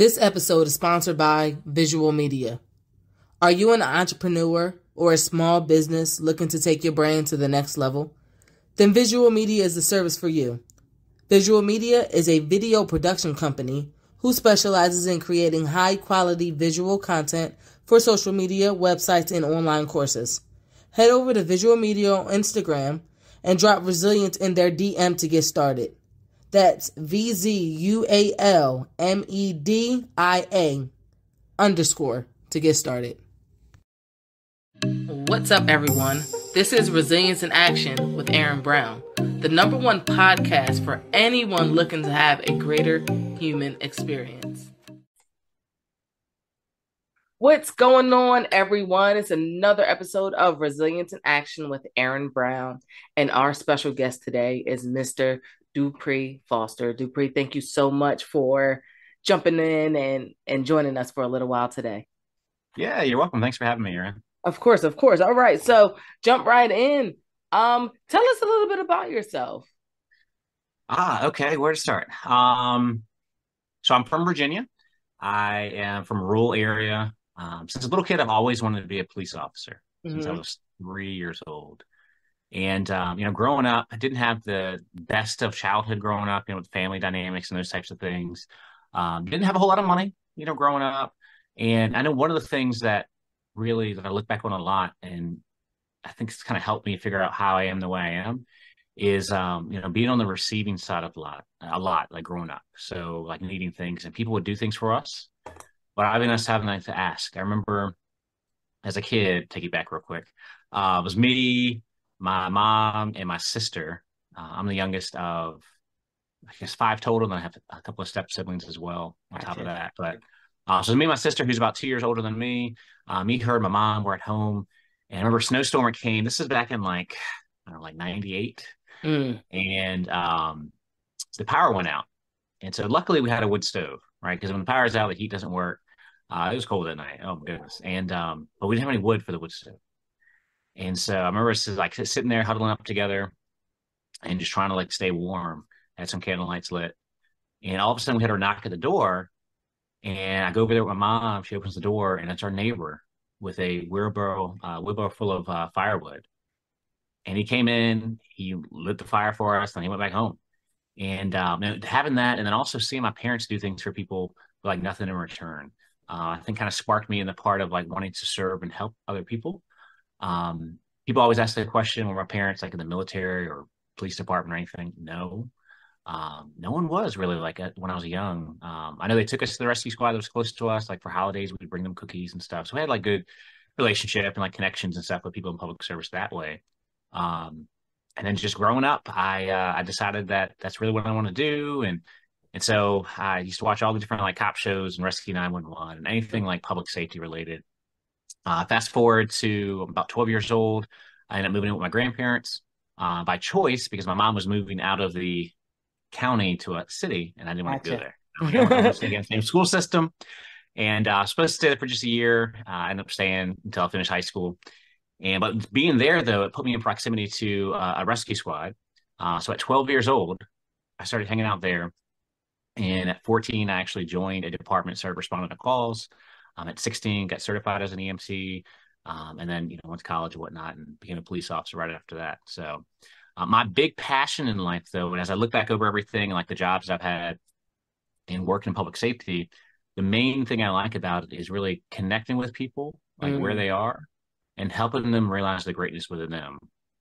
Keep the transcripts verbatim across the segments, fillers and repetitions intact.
This episode is sponsored by Visual Media. Are you an entrepreneur or a small business looking to take your brand to the next level? Then Visual Media is the service for you. Visual Media is a video production company who specializes in creating high-quality visual content for social media, websites, and online courses. Head over to Visual Media on Instagram and drop Resilience in their D M to get started. That's V Z U A L M E D I A underscore to get started. What's up, everyone? This is Resilience in Action with Erin Brown, the number one podcast for anyone looking to have a greater human experience. What's going on, everyone? It's another episode of Resilience in Action with Erin Brown. And our special guest today is Mister Dupree Foster. Dupree, thank you so much for jumping in and, and joining us for a little while today. Yeah, you're welcome. Thanks for having me, Erin. Of course, of course. All right. So jump right in. Um, tell us a little bit about yourself. Ah, okay. Where to start? Um, so I'm from Virginia. I am from a rural area. Um, since a little kid, I've always wanted to be a police officer mm-hmm. since I was three years old. And, um, you know, growing up, I didn't have the best of childhood growing up, you know, with family dynamics and those types of things. Um, didn't have a whole lot of money, you know, growing up. And I know one of the things that really that I look back on a lot, and I think it's kind of helped me figure out how I am the way I am, is, um, you know, being on the receiving side of a lot, a lot, like growing up. So like needing things, and people would do things for us, but I mean, us having like to ask. I remember as a kid, take it back real quick. Uh, it was me, my mom, and my sister. Uh, I'm the youngest of, I guess, five total. And I have a couple of step siblings as well on top of that. But uh, so it was me and my sister, who's about two years older than me. Uh, me, her, and my mom were at home. And I remember a snowstorm came. This is back in like, I don't know, like ninety-eight. Mm. And um, the power went out. And so luckily we had a wood stove, right? Because when the power's out, the heat doesn't work. Uh, it was cold that night. Oh, my goodness. And um, but we didn't have any wood for the wood stove. And so I remember us like sitting there huddling up together and just trying to like stay warm. I had some candle lights lit. And all of a sudden we had her knock at the door. And I go over there with my mom. She opens the door, and it's our neighbor with a wheelbarrow, uh, wheelbarrow full of uh, firewood. And he came in, he lit the fire for us, and he went back home. And um, having that, and then also seeing my parents do things for people with, like, nothing in return, uh, I think kind of sparked me in the part of like wanting to serve and help other people. Um, people always ask the question, were my parents like in the military or police department or anything? No. Um, no one was really like a, when I was young. Um, I know they took us to the rescue squad that was close to us. Like for holidays, we'd bring them cookies and stuff. So we had like good relationship and like connections and stuff with people in public service that way. Um, and then just growing up, I uh, I decided that that's really what I want to do. And and so I used to watch all the different like cop shows and Rescue nine one one and anything like public safety related. Uh, fast forward to about twelve years old, I ended up moving in with my grandparents uh, by choice because my mom was moving out of the county to a city, and I didn't want gotcha. to go there. I was in the same school system, and uh, I was supposed to stay there for just a year. Uh, I ended up staying until I finished high school. And but being there, though, it put me in proximity to uh, a rescue squad. Uh, so at twelve years old, I started hanging out there. And at fourteen, I actually joined a department, started responding to calls. Um, at sixteen, got certified as an E M T, um, and then you know went to college and whatnot, and became a police officer right after that. So uh, my big passion in life, though, and as I look back over everything, like the jobs I've had and working in public safety, the main thing I like about it is really connecting with people, like mm. where they are, and helping them realize the greatness within them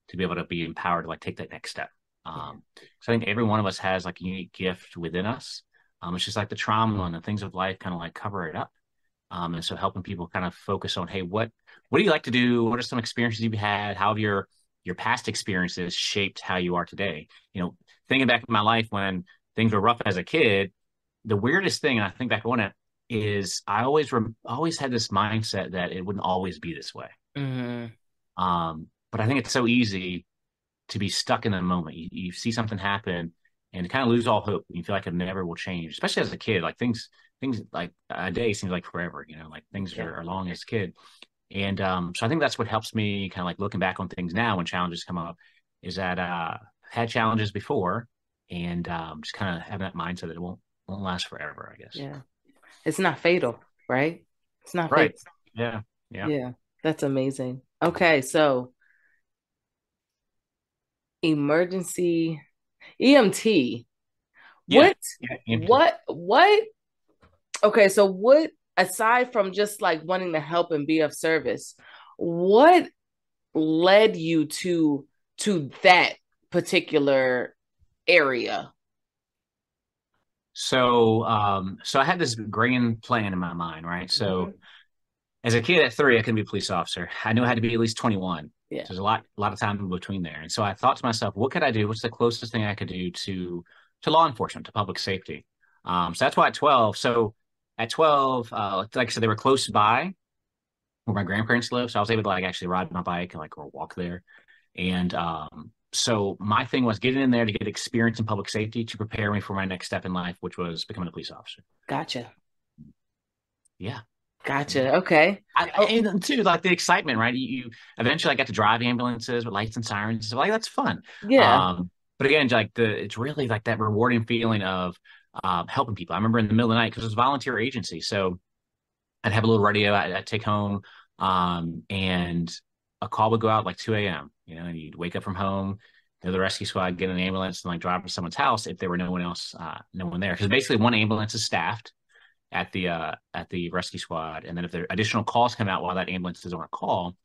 to be able to be empowered to like take that next step. Um, so I think every one of us has like a unique gift within us. Um, it's just like the trauma and the things of life kind of like cover it up. Um, and so helping people kind of focus on, hey, what, what do you like to do? What are some experiences you've had? How have your, your past experiences shaped how you are today? You know, thinking back in my life when things were rough as a kid, the weirdest thing, and I think back on it, is I always, re- always had this mindset that it wouldn't always be this way. Mm-hmm. Um, but I think it's so easy to be stuck in the moment. You, you see something happen and kind of lose all hope. You feel like it never will change, especially as a kid. Like things, things like a day seems like forever, you know, like things yeah. are, are long as a kid. And um, so I think that's what helps me kind of like looking back on things now when challenges come up is that uh, I've had challenges before and um, just kind of having that mindset that it won't, won't last forever, I guess. Yeah. it's not fatal, right? It's not right. fatal. Yeah. Yeah. Yeah. That's amazing. Okay. So emergency E M T. Yeah. What, yeah, E M T. what, what, okay. So what, aside from just like wanting to help and be of service, what led you to, to that particular area? So, um, so I had this grand plan in my mind, right? So mm-hmm. as a kid at three, I couldn't be a police officer. I knew I had to be at least twenty-one. Yeah. So there's a lot, a lot of time in between there. And so I thought to myself, what could I do? What's the closest thing I could do to, to law enforcement, to public safety? Um, so that's why at twelve, so at twelve, uh, like I said, they were close by where my grandparents lived. So I was able to like actually ride my bike and like, or walk there. And, um, so my thing was getting in there to get experience in public safety to prepare me for my next step in life, which was becoming a police officer. Gotcha. Yeah. Gotcha. Okay. I, I, and too, like the excitement, right? You, you eventually I got to drive ambulances with lights and sirens. So like, that's fun. Yeah. Um, but again, like the, it's really like that rewarding feeling of uh, helping people. I remember in the middle of the night, cause it was a volunteer agency. So I'd have a little radio I'd, I'd take home um, and a call would go out like two a.m. You know, and you'd wake up from home, go to the rescue squad, get an ambulance, and like drive to someone's house if there were no one else, uh, no one there. Because basically, one ambulance is staffed at the uh, at the rescue squad, and then if there additional calls come out while that ambulance is on a call,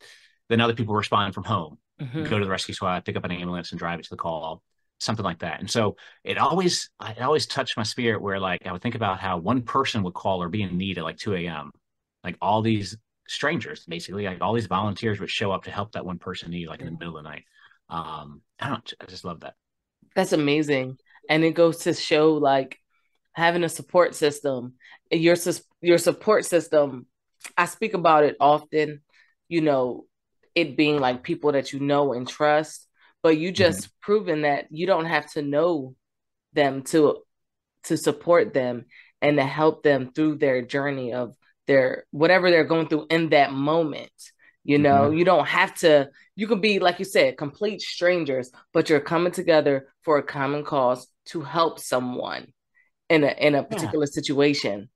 then other people respond from home, mm-hmm. go to the rescue squad, pick up an ambulance, and drive it to the call, something like that. And so it always, it always touched my spirit where like I would think about how one person would call or be in need at like two a.m. Like all these strangers, basically, like all these volunteers would show up to help that one person need, like in the middle of the night. Um, I don't, I just love that. That's amazing. And it goes to show like having a support system, your, your support system. I speak about it often, you know, it being like people that you know and trust, but you just mm-hmm. proven that you don't have to know them to, to support them and to help them through their journey of their whatever they're going through in that moment. You know, mm-hmm. you don't have to, you can be, like you said, complete strangers, but you're coming together for a common cause to help someone in a, in a particular yeah. situation.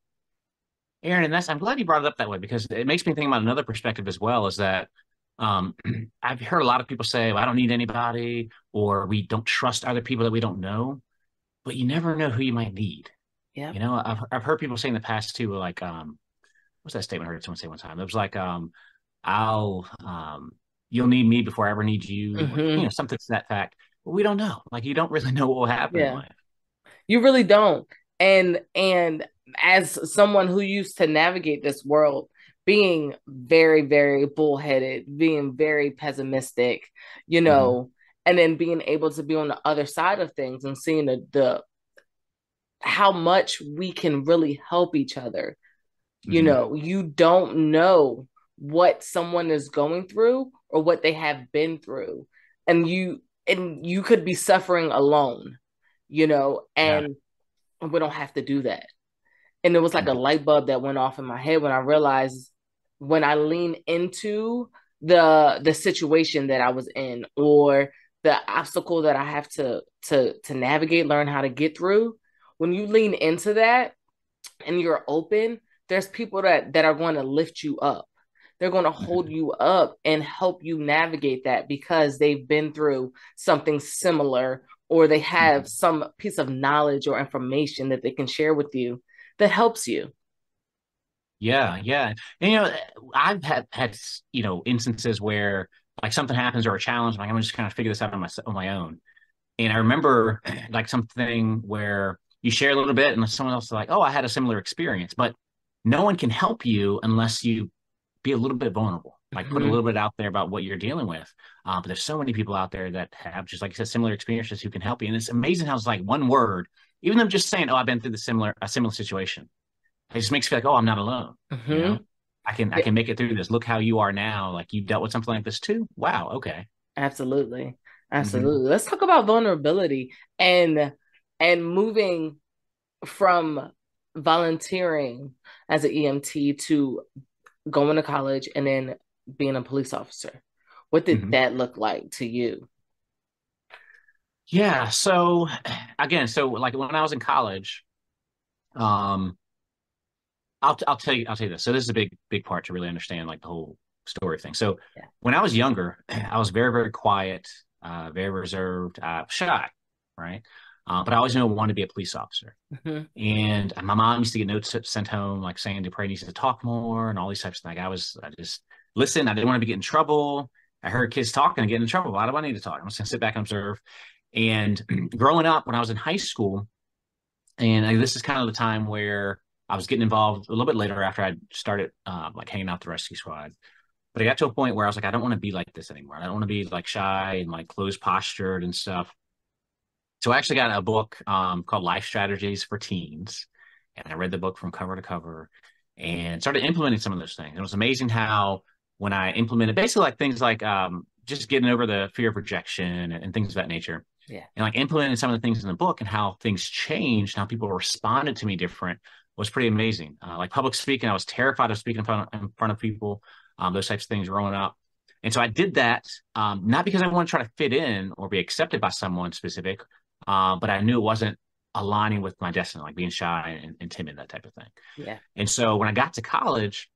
Erin, and that's, I'm glad you brought it up that way, because it makes me think about another perspective as well, is that um, I've heard a lot of people say, well, I don't need anybody, or we don't trust other people that we don't know, but you never know who you might need. Yeah. You know, I've, I've heard people say in the past too, like, um, what's that statement I heard someone say one time? It was like, um, I'll, um, you'll need me before I ever need you. Mm-hmm. Or, you know, something to that fact. But we don't know. Like, you don't really know what will happen yeah. in life. You really don't. And, and as someone who used to navigate this world, being very, very bullheaded, being very pessimistic, you know, mm-hmm. and then being able to be on the other side of things and seeing the, the how much we can really help each other. You know, you don't know what someone is going through or what they have been through. And you, and you could be suffering alone, you know, and yeah. we don't have to do that. And it was like mm-hmm. a light bulb that went off in my head when I realized when I lean into the, the situation that I was in or the obstacle that I have to, to, to navigate, learn how to get through. When you lean into that and you're open, there's people that, that are going to lift you up. They're going to hold you up and help you navigate that because they've been through something similar or they have mm-hmm. some piece of knowledge or information that they can share with you that helps you. Yeah, yeah. And, you know, I've had, had, you know, instances where like something happens or a challenge, like I'm just kind of figure this out on my, on my own. And I remember like something where you share a little bit and someone else is like, oh, I had a similar experience, but no one can help you unless you be a little bit vulnerable, like mm-hmm. put a little bit out there about what you're dealing with. Uh, but there's so many people out there that have just, like I said, similar experiences who can help you. And it's amazing how it's like one word, even them just saying, oh, I've been through the similar, a similar situation. It just makes me like, oh, I'm not alone. Mm-hmm. You know? I can, I can make it through this. Look how you are now. Like you dealt with something like this too. Wow. Okay. Absolutely. Absolutely. Mm-hmm. Let's talk about vulnerability and, and moving from volunteering as an E M T to going to college and then being a police officer. What did mm-hmm. that look like to you? Yeah. So again, so like when I was in college, um, I'll I'll tell you I'll tell you this. So this is a big big part to really understand like the whole story thing. So yeah. When I was younger, I was very very quiet, uh, very reserved, uh, shy, right? Uh, but I always knew I wanted to be a police officer. Mm-hmm. And my mom used to get notes sent home like saying Dupree needs to talk more and all these types of things. I was I just listened. I didn't want to be getting in trouble. I heard kids talking and getting in trouble. Why do I need to talk? I'm just gonna sit back and observe. And growing up, when I was in high school, and I, this is kind of the time where I was getting involved a little bit later after I started uh, like hanging out the rescue squad. But I got to a point where I was like, I don't want to be like this anymore. I don't want to be like shy and like closed postured and stuff. So I actually got a book um, called Life Strategies for Teens. And I read the book from cover to cover and started implementing some of those things. And it was amazing how when I implemented basically like things like um, just getting over the fear of rejection and, and things of that nature. Yeah. And like implementing some of the things in the book and how things changed, how people responded to me different was pretty amazing. Uh, like public speaking, I was terrified of speaking in front of, in front of people, um, those types of things growing up. And so I did that, um, not because I wanted to try to fit in or be accepted by someone specific, uh, but I knew it wasn't aligning with my destiny, like being shy and, and timid, that type of thing. Yeah. And so when I got to college,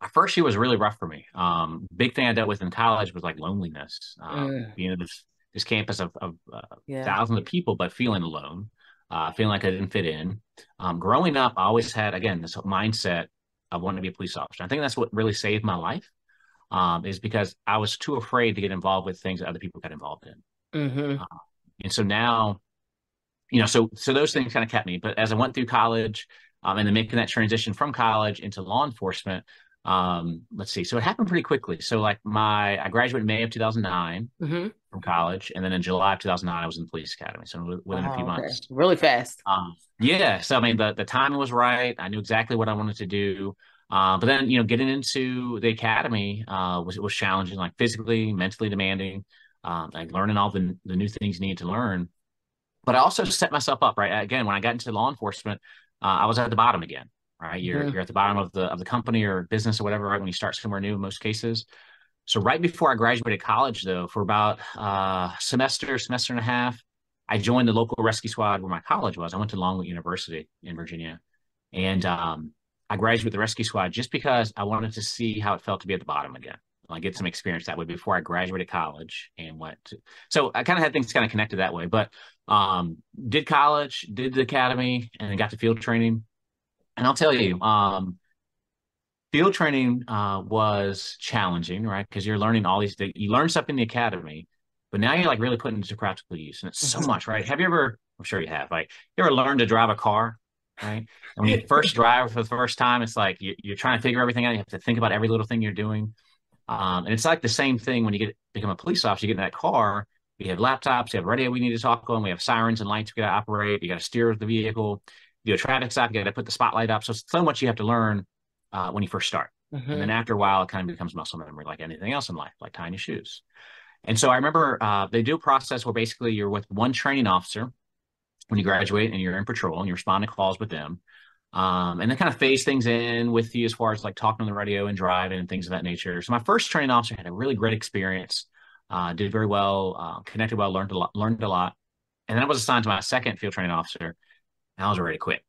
my first year was really rough for me. Um, big thing I dealt with in college was like loneliness, um, mm. being in this, this campus of, of uh, yeah. thousands of people, but feeling alone, uh, feeling like I didn't fit in. Um, growing up, I always had, again, this mindset of wanting to be a police officer. I think that's what really saved my life, um, is because I was too afraid to get involved with things that other people got involved in. Mm-hmm. uh, and so now, you know, so, so those things kind of kept me, but as I went through college um, and then making that transition from college into law enforcement, um let's see, so it happened pretty quickly. So like my I graduated in May of two thousand nine mm-hmm. from college, and then in July of two thousand nine I was in the police academy, so within wow, a few months. Okay. Really fast. Um yeah, so I mean the the timing was right. I knew exactly what I wanted to do, uh, but then you know getting into the academy uh was was challenging, like physically, mentally demanding, um like learning all the, the new things you need to learn. But I also set myself up right again when I got into law enforcement. uh, I was at the bottom again. Right, you're yeah. you're at the bottom of the of the company or business or whatever. Right, when you start somewhere new, in most cases. So right before I graduated college, though, for about uh, semester, semester and a half, I joined the local rescue squad where my college was. I went to Longwood University in Virginia, and um, I graduated with the rescue squad just because I wanted to see how it felt to be at the bottom again. Like get some experience that way before I graduated college and went to, so I kind of had things kind of connected that way. But um, did college, did the academy, and then got to field training. And I'll tell you, um, field training uh, was challenging, right? Because you're learning all these things. You learn stuff in the academy, but now you're like really putting it to practical use. And it's so much, right? Have you ever, I'm sure you have, like you ever learned to drive a car, right? And when you first drive for the first time, it's like you, you're trying to figure everything out. You have to think about every little thing you're doing. Um, and it's like the same thing when you get become a police officer, you get in that car, we have laptops, we have radio we need to talk on, we have sirens and lights we got to operate, you got to steer the vehicle. Do a traffic stop, you got to put the spotlight up. So so much you have to learn uh, when you first start. Mm-hmm. And then after a while, it kind of becomes muscle memory, like anything else in life, like tying your shoes. And so I remember uh, they do a process where basically you're with one training officer when you graduate and you're in patrol and you respond to calls with them. Um, and they kind of phase things in with you as far as like talking on the radio and driving and things of that nature. So my first training officer had a really great experience, uh, did very well, uh, connected well, learned a lot, learned a lot. And then I was assigned to my second field training officer. I was ready to quit.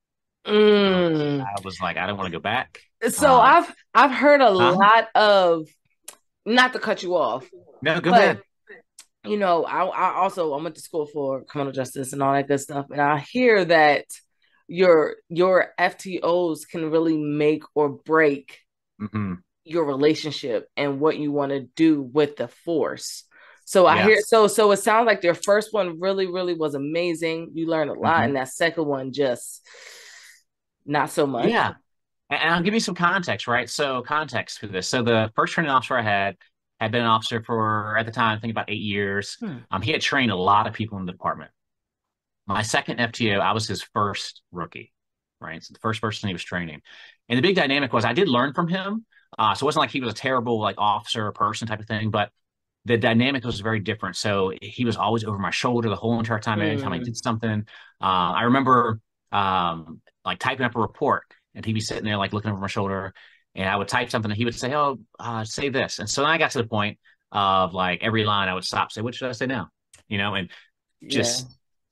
Mm. I was like, I don't want to go back. So uh, I've I've heard a huh? lot of, not to cut you off. No, go but, ahead. You know, I, I also, I went to school for criminal justice and all that good stuff. And I hear that your, your F T Os can really make or break mm-hmm. your relationship and what you want to do with the force. So I yes. hear, so, so it sounds like their first one really, really was amazing. You learned a lot. Mm-hmm. And that second one, just not so much. Yeah. And I'll give you some context, right? So context for this. So the first training officer I had, had been an officer for, at the time, I think about eight years. Hmm. Um, he had trained a lot of people in the department. My second F T O, I was his first rookie, right? So the first person he was training. And the big dynamic was I did learn from him. Uh, so it wasn't like he was a terrible like officer or person type of thing, but the dynamic was very different. So he was always over my shoulder the whole entire time. Every time I did something, uh, I remember um, like typing up a report and he'd be sitting there like looking over my shoulder and I would type something and he would say, oh, uh, say this. And so then I got to the point of like every line I would stop, say, what should I say now? You know, and just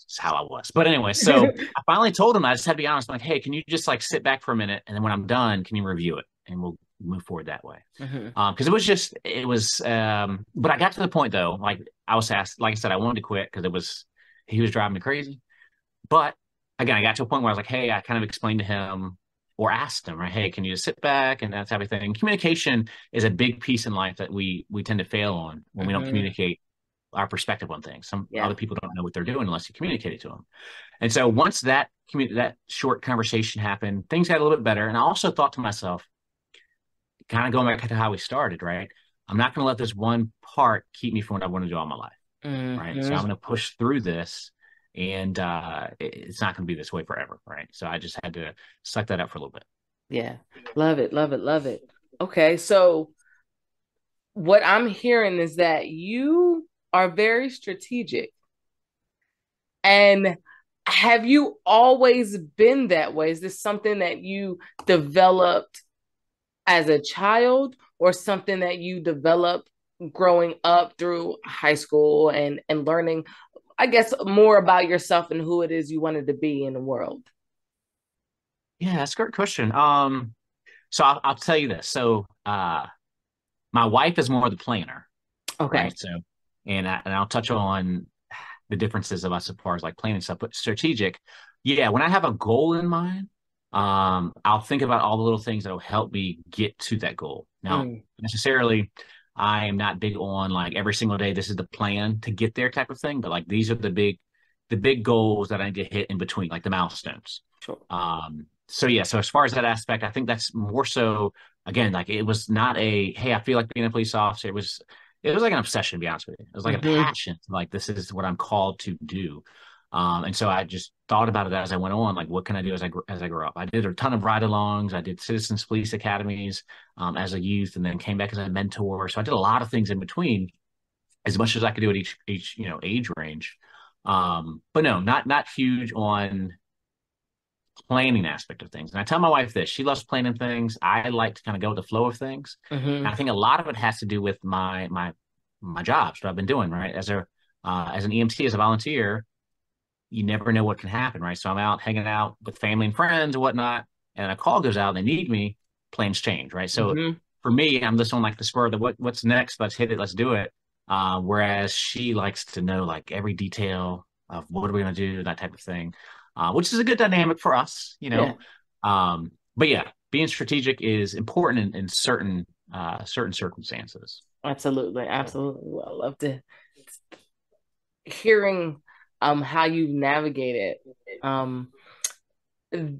is how I was. But anyway, so I finally told him, I just had to be honest. I'm like, hey, can you just like sit back for a minute? And then when I'm done, can you review it? And we'll move forward that way. Mm-hmm. Um, cause it was just, it was, um, but I got to the point though, like I was asked, like I said, I wanted to quit cause it was, he was driving me crazy. But again, I got to a point where I was like, hey, I kind of explained to him or asked him, right? Hey, can you just sit back? And that type of thing. And communication is a big piece in life that we, we tend to fail on when mm-hmm. we don't communicate our perspective on things. Some yeah. other people don't know what they're doing unless you communicate it to them. And so once that commu- that short conversation happened, things got a little bit better. And I also thought to myself, kind of going back to how we started, right? I'm not going to let this one part keep me from what I want to do all my life, mm-hmm. right? So I'm going to push through this, and uh, it's not going to be this way forever, right? So I just had to suck that up for a little bit. Yeah, love it, love it, love it. Okay, so what I'm hearing is that you are very strategic. And have you always been that way? Is this something that you developed as a child or something that you developed growing up through high school and, and learning, I guess, more about yourself and who it is you wanted to be in the world? Yeah, that's a great question. Um, so I'll, I'll tell you this. So uh, my wife is more the planner. Okay. Right? So, and, I, and I'll touch on the differences of us as far as like planning stuff, but strategic. Yeah. When I have a goal in mind, um, I'll think about all the little things that will help me get to that goal. Now, mm. necessarily, I am not big on like every single day, this is the plan to get there type of thing. But like, these are the big, the big goals that I need to hit in between, like the milestones. Sure. Um, so yeah, so as far as that aspect, I think that's more so, again, like it was not a, hey, I feel like being a police officer. It was, it was like an obsession, to be honest with you. It was like mm-hmm. a passion. Like, this is what I'm called to do. Um, and so I just thought about it as I went on, like, what can I do as I, gr- as I grow up? I did a ton of ride-alongs. I did Citizens Police Academies um, as a youth, and then came back as a mentor. So I did a lot of things in between, as much as I could do at each, each you know, age range. Um, but no, not, not huge on planning aspect of things. And I tell my wife this, she loves planning things. I like to kind of go with the flow of things. Mm-hmm. And I think a lot of it has to do with my, my, my jobs, what I've been doing, right? As a, uh, as an E M T, as a volunteer, you never know what can happen, right? So I'm out hanging out with family and friends and whatnot, and a call goes out and they need me, plans change, right? So mm-hmm. for me, I'm just on like the spur of the, what, what's next? Let's hit it, let's do it. Uh, whereas she likes to know like every detail of what are we going to do, that type of thing, uh, which is a good dynamic for us, you know? Yeah. Um, but yeah, being strategic is important in, in certain, uh, certain circumstances. Absolutely. Absolutely. Well, I love to hearing Um, how you navigate it, um, th-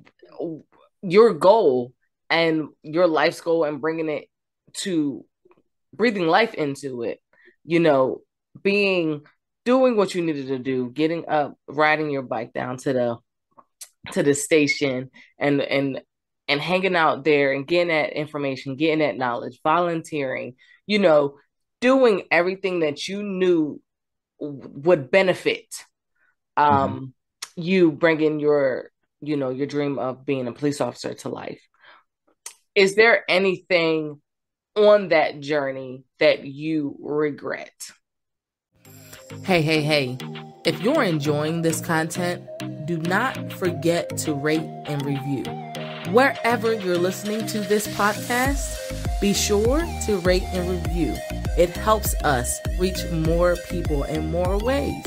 your goal and your life's goal, and bringing it to breathing life into it. You know, being doing what you needed to do, getting up, riding your bike down to the to the station, and and and hanging out there and getting that information, getting that knowledge, volunteering. You know, doing everything that you knew w- would benefit. Um, mm-hmm. you bringing your, you know, your dream of being a police officer to life. Is there anything on that journey that you regret? Hey, hey, hey, if you're enjoying this content, do not forget to rate and review. Wherever you're listening to this podcast, be sure to rate and review. It helps us reach more people in more ways.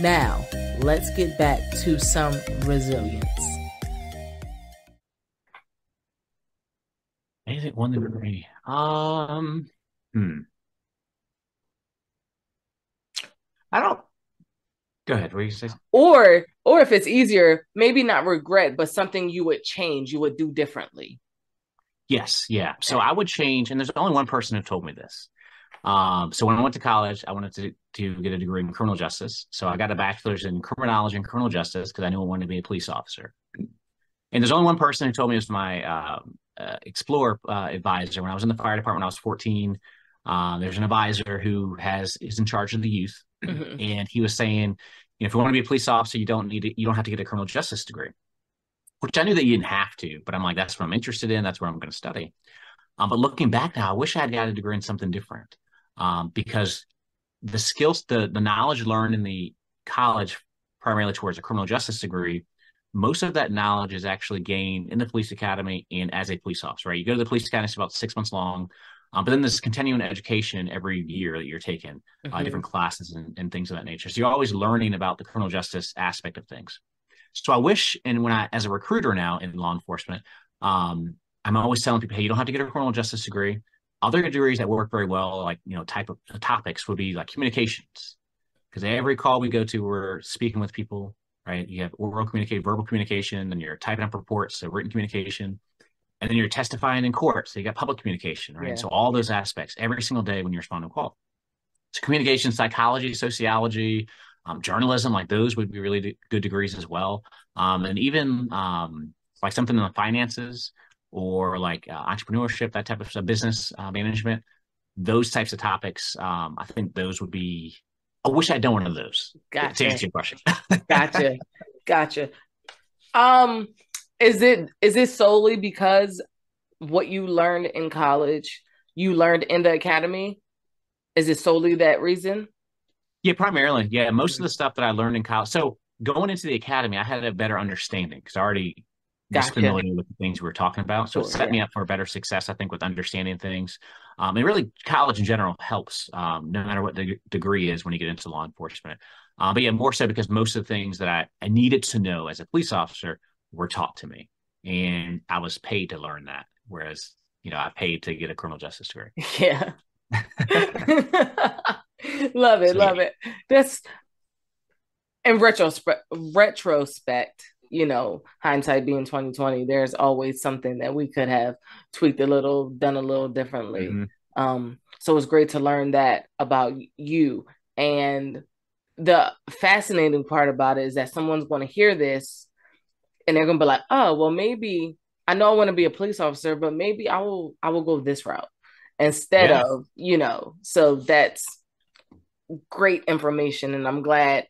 Now, let's get back to some resilience. Is it one to three? Um, hmm. I don't. Go ahead. What you say? Or, or if it's easier, maybe not regret, but something you would change, you would do differently. Yes. Yeah. So I would change, and there's only one person who told me this. Um, so when I went to college, I wanted to, to get a degree in criminal justice. So I got a bachelor's in criminology and criminal justice because I knew I wanted to be a police officer. And there's only one person who told me. It was my uh, uh, Explorer uh, advisor. When I was in the fire department, when I was fourteen, uh, there's an advisor who has is in charge of the youth. Mm-hmm. And he was saying, you know, if you want to be a police officer, you don't need to, you don't have to get a criminal justice degree, which I knew that you didn't have to. But I'm like, that's what I'm interested in. That's what I'm going to study. Um, but looking back now, I wish I had got a degree in something different. Um, because the skills, the, the knowledge learned in the college primarily towards a criminal justice degree, most of that knowledge is actually gained in the police academy and as a police officer, right? You go to the police academy, it's about six months long, um, but then there's continuing education every year that you're taking, mm-hmm. uh, different classes and, and things of that nature. So you're always learning about the criminal justice aspect of things. So I wish, and when I, as a recruiter now in law enforcement, um, I'm always telling people, hey, you don't have to get a criminal justice degree. Other degrees that work very well, like, you know, type of topics would be like communications, because every call we go to, we're speaking with people, right? You have oral communication, verbal communication, and you're typing up reports, so written communication, and then you're testifying in court. So you got public communication, right? Yeah. So all those aspects every single day when you respond to a call. So communication, psychology, sociology, um, journalism, like those would be really d- good degrees as well. Um, and even um, like something in the finances, or like uh, entrepreneurship, that type of stuff, business uh, management, those types of topics. Um, I think those would be, I wish I'd done one of those. Gotcha. To answer your question. Gotcha. Gotcha. Um, is it is it solely because what you learned in college, you learned in the academy? Is it solely that reason? Yeah, primarily. Yeah, most of the stuff that I learned in college. So going into the academy, I had a better understanding because I already just gotcha. Familiar with the things we were talking about. So sure, it set yeah. me up for better success, I think, with understanding things. Um, and really, college in general helps, um, no matter what the degree is when you get into law enforcement. Uh, but yeah, more so because most of the things that I, I needed to know as a police officer were taught to me. And I was paid to learn that, whereas, you know, I paid to get a criminal justice degree. Yeah. Love it, so, love yeah. it. That's, in retrospect, retrospect, you know, hindsight being twenty twenty, there's always something that we could have tweaked a little, done a little differently. Mm-hmm. Um, so it's great to learn that about you. And the fascinating part about it is that someone's going to hear this and they're going to be like, oh, well, maybe I know I want to be a police officer, but maybe I will, I will go this route instead yeah. of, you know, so that's great information. And I'm glad.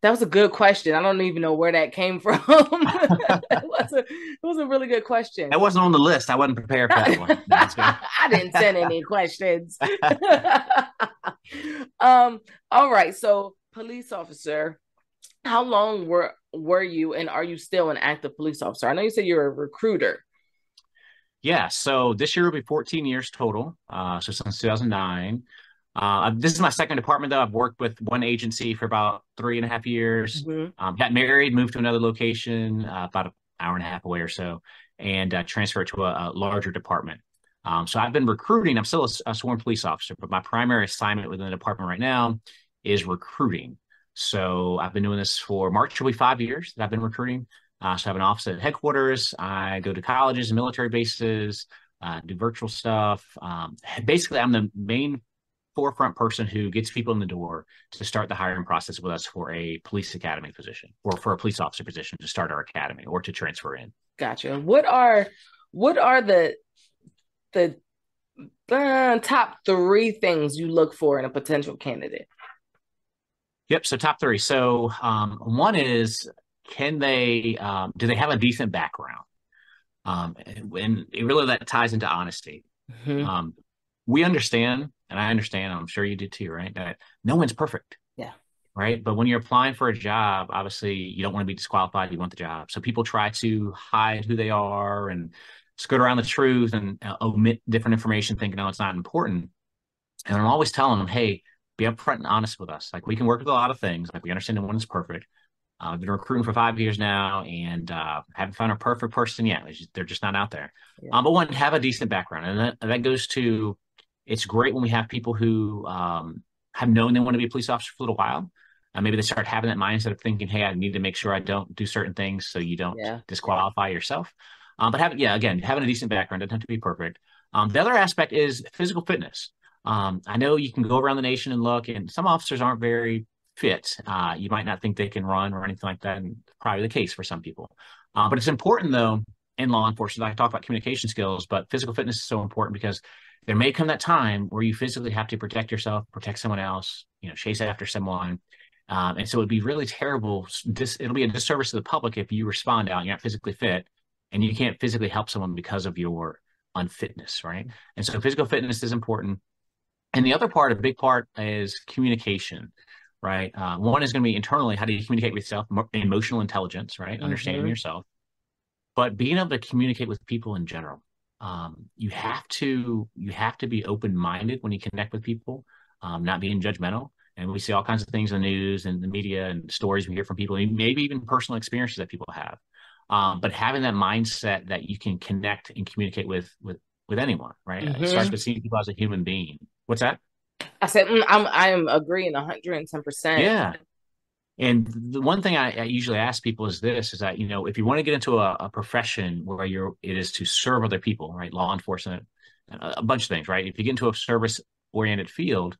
That was a good question. I don't even know where that came from. It was a, it was a really good question. That wasn't on the list. I wasn't prepared for that one. I didn't send any questions. um. All right. So, police officer, how long were were you, and are you still an active police officer? I know you said you're a recruiter. Yeah. So this year will be fourteen years total. Uh, so since two thousand nine. Uh, this is my second department, though. I've worked with one agency for about three and a half years, mm-hmm. um, got married, moved to another location uh, about an hour and a half away or so, and uh, transferred to a, a larger department. Um, so I've been recruiting. I'm still a, a sworn police officer, but my primary assignment within the department right now is recruiting. So I've been doing this for March, will be five years that I've been recruiting. Uh, so I have an office at headquarters. I go to colleges and military bases, uh, do virtual stuff. Um, basically, I'm the main forefront person who gets people in the door to start the hiring process with us for a police academy position, or for a police officer position to start our academy or to transfer in. Gotcha. What are what are the the uh, top three things you look for in a potential candidate? Yep. So top three. So um, one is, can they um, do they have a decent background? Um, and, and really that ties into honesty. Mm-hmm. Um, we understand. And I understand, I'm sure you do too, right? That no one's perfect. Yeah. Right. But when you're applying for a job, obviously you don't want to be disqualified. You want the job. So people try to hide who they are and skirt around the truth and uh, omit different information, thinking, oh, it's not important. And I'm always telling them, hey, be upfront and honest with us. Like, we can work with a lot of things. Like, we understand no one is perfect. Uh, I've been recruiting for five years now and uh, haven't found a perfect person yet. Just, they're just not out there. Yeah. Um, but one, have a decent background. And that, that goes to, it's great when we have people who um, have known they want to be a police officer for a little while. Uh, maybe they start having that mindset of thinking, hey, I need to make sure I don't do certain things so you don't yeah. disqualify yourself. Um, but, have, yeah, again, having a decent background doesn't have to be perfect. Um, the other aspect is physical fitness. Um, I know you can go around the nation and look, and some officers aren't very fit. Uh, you might not think they can run or anything like that, and probably the case for some people. Uh, but it's important, though, in law enforcement. I talk about communication skills, but physical fitness is so important because there may come that time where you physically have to protect yourself, protect someone else, you know, chase after someone. Um, and so it'd be really terrible. Dis- it'll be a disservice to the public if you respond out and you're not physically fit and you can't physically help someone because of your unfitness, right? And so physical fitness is important. And the other part, a big part, is communication. right? Uh, one is going to be internally, how do you communicate with yourself? Emotional intelligence, right? Mm-hmm. Understanding yourself. But being able to communicate with people in general. Um, you have to you have to be open-minded when you connect with people, um, not being judgmental. And we see all kinds of things in the news and the media and stories we hear from people, and maybe even personal experiences that people have. Um, but having that mindset that you can connect and communicate with with, with anyone, right? Mm-hmm. It starts with seeing people as a human being. What's that? I said, mm, I'm, I am agreeing one hundred ten percent. Yeah. And the one thing I, I usually ask people is this, is that, you know, if you want to get into a, a profession where you're, it is to serve other people, right? Law enforcement, a, a bunch of things, right? If you get into a service-oriented field,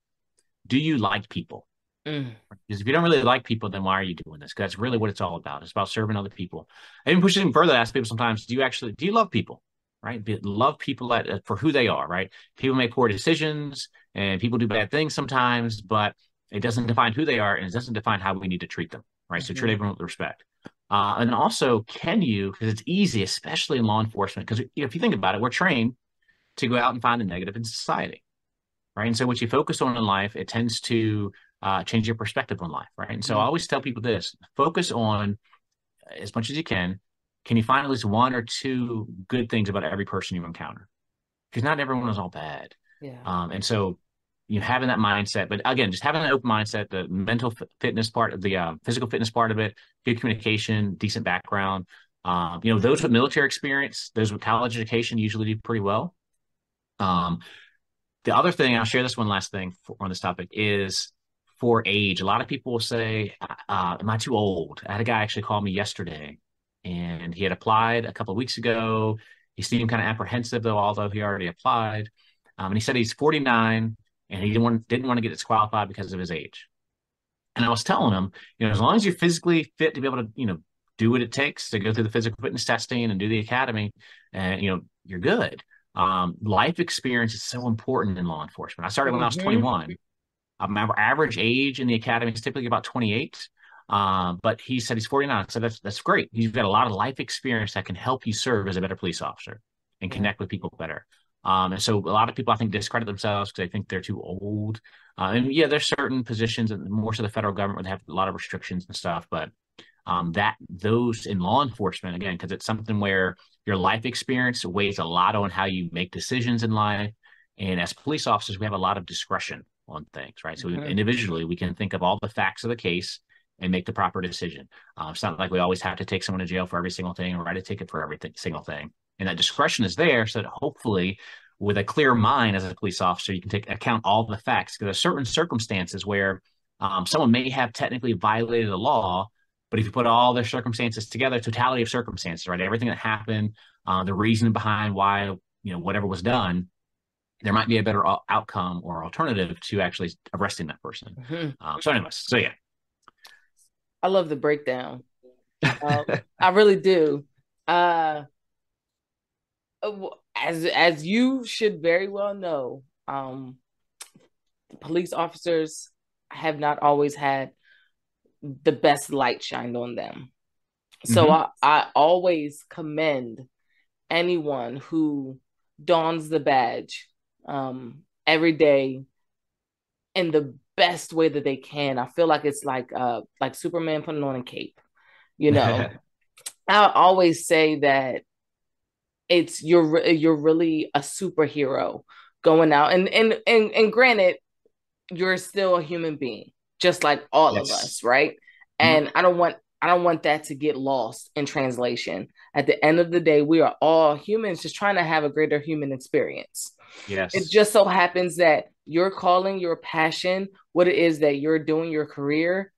do you like people? Mm. Because if you don't really like people, then why are you doing this? Because that's really what it's all about. It's about serving other people. I even push it even further. I ask people sometimes, do you actually, do you love people? Right? Love people at, uh, for who they are, right? People make poor decisions and people do bad things sometimes, but it doesn't define who they are, and it doesn't define how we need to treat them, right? So mm-hmm. treat everyone with respect. Uh, and also, can you, because it's easy, especially in law enforcement, because you know, if you think about it, we're trained to go out and find the negative in society, right? And so what you focus on in life, it tends to uh, change your perspective on life, right? And so mm-hmm. I always tell people this, focus on, as much as you can, can you find at least one or two good things about every person you encounter? Because not everyone is all bad. Yeah. Um, and so, you know, having that mindset, but again, just having that open mindset, the mental f- fitness part of the uh, physical fitness part of it, good communication, decent background. Um, you know, those with military experience, those with college education usually do pretty well. Um, the other thing, I'll share this one last thing for, on this topic is for age. A lot of people will say, uh, am I too old? I had a guy actually call me yesterday and he had applied a couple of weeks ago. He seemed kind of apprehensive though, although he already applied. Um, and he said he's forty-nine. And he didn't want, didn't want to get disqualified because of his age. And I was telling him, you know, as long as you're physically fit to be able to, you know, do what it takes to go through the physical fitness testing and do the academy, and, you know, you're good. Um, life experience is so important in law enforcement. I started when I was twenty-one. Um, my average age in the academy is typically about twenty-eight. Uh, but he said he's forty-nine. So that's, that's great. You've got a lot of life experience that can help you serve as a better police officer and connect with people better. Um, and so a lot of people, I think, discredit themselves because they think they're too old. Uh, and yeah, there's certain positions, and more so the federal government, would have a lot of restrictions and stuff. But um, that those in law enforcement, again, because it's something where your life experience weighs a lot on how you make decisions in life. And as police officers, we have a lot of discretion on things, right? So mm-hmm. we, individually, we can think of all the facts of the case and make the proper decision. Uh, it's not like we always have to take someone to jail for every single thing or write a ticket for every single thing. And that discretion is there so that hopefully with a clear mind as a police officer, you can take account all the facts, because there's certain circumstances where um, someone may have technically violated the law, but if you put all their circumstances together, totality of circumstances, right? Everything that happened, uh, the reason behind why, you know, whatever was done, there might be a better o- outcome or alternative to actually arresting that person. Mm-hmm. Um, so anyways, so yeah. I love the breakdown. Uh, I really do. Uh, As as you should very well know, um, police officers have not always had the best light shined on them. So mm-hmm. I, I always commend anyone who dons the badge um, every day in the best way that they can. I feel like it's like uh, like Superman putting on a cape. You know, I always say that. It's you're you're really a superhero going out, and and and and granted, you're still a human being, just like all yes. of us, right? Mm-hmm. And I don't want I don't want that to get lost in translation. At the end of the day, we are all humans, just trying to have a greater human experience. Yes, it just so happens that your calling, your passion, what it is that you're doing, your career,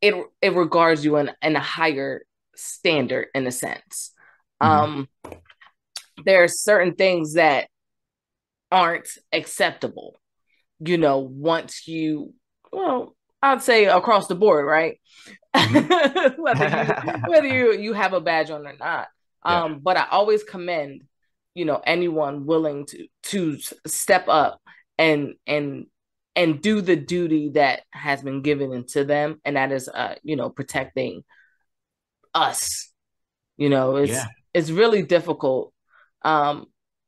it it regards you in in a higher standard in a sense. Mm-hmm. Um. There are certain things that aren't acceptable, you know, once you, well, I'd say across the board, right? Mm-hmm. whether you, whether you, you have a badge on or not. Yeah. Um, but I always commend, you know, anyone willing to, to step up and, and, and do the duty that has been given into them. And that is, uh, you know, protecting us, you know, it's, yeah. it's really difficult. Um,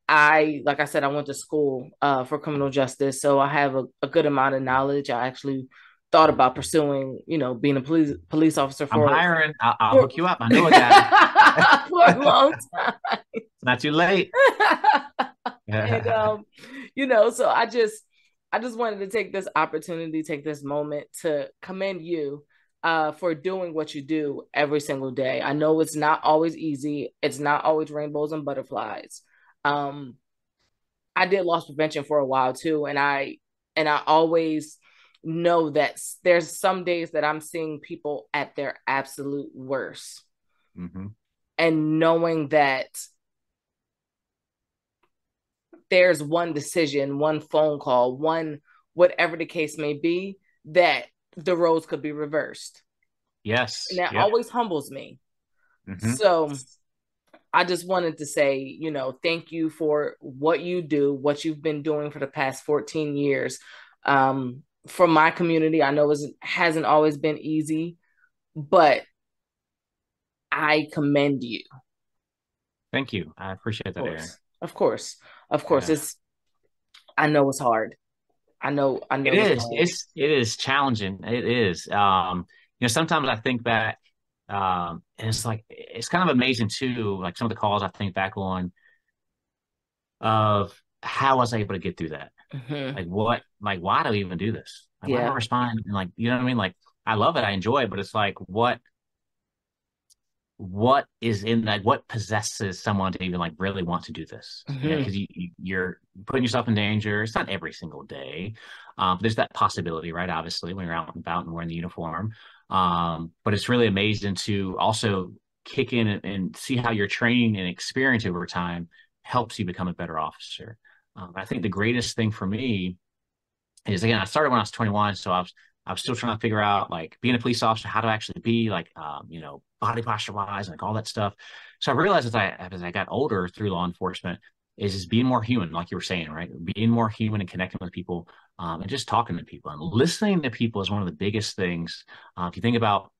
I, like I said, I went to school uh, for criminal justice, so I have a, a good amount of knowledge. I actually thought about pursuing, you know, being a police police officer for. I'm hiring. I'll, I'll hook you up. I know a guy. For a long time. It's not too late. And um, you know, so I just, I just wanted to take this opportunity, take this moment to commend you uh, for doing what you do every single day. I know it's not always easy. It's not always rainbows and butterflies. Um, I did loss prevention for a while too, and I and I always. know that there's some days that I'm seeing people at their absolute worst. Mm-hmm. And knowing that there's one decision, one phone call, one, whatever the case may be, that the roles could be reversed. Yes. And that yeah. always humbles me. Mm-hmm. So I just wanted to say, you know, thank you for what you do, what you've been doing for the past fourteen years. Um, For my community, I know it hasn't always been easy, but I commend you. Thank you. I appreciate that, Erin. Of course. Of course. Yeah. It's, I know it's hard. I know. I know it is. It's, it is challenging. It is. Um, you know, sometimes I think back, um, and it's like, it's kind of amazing too, like some of the calls I think back on of how I was able to get through that. Mm-hmm. Like what, like, why do we even do this? Like, yeah. Why do I respond? And like, you know what I mean? Like, I love it. I enjoy it, but it's like, what, what is in that? What possesses someone to even like really want to do this? Mm-hmm. Yeah. Cause you, you're putting yourself in danger. It's not every single day. Um, there's that possibility, right? Obviously when you're out and about and wearing the uniform. Um, but it's really amazing to also kick in and, and see how your training and experience over time helps you become a better officer. Um, I think the greatest thing for me is, again, I started when I was twenty-one, so I was I was still trying to figure out, like, being a police officer, how to actually be, like, um, you know, body posture-wise and, like, all that stuff. So I realized as I, as I got older through law enforcement is just being more human, like you were saying, right? Being more human and connecting with people um, and just talking to people. And listening to people is one of the biggest things. Uh, if you think about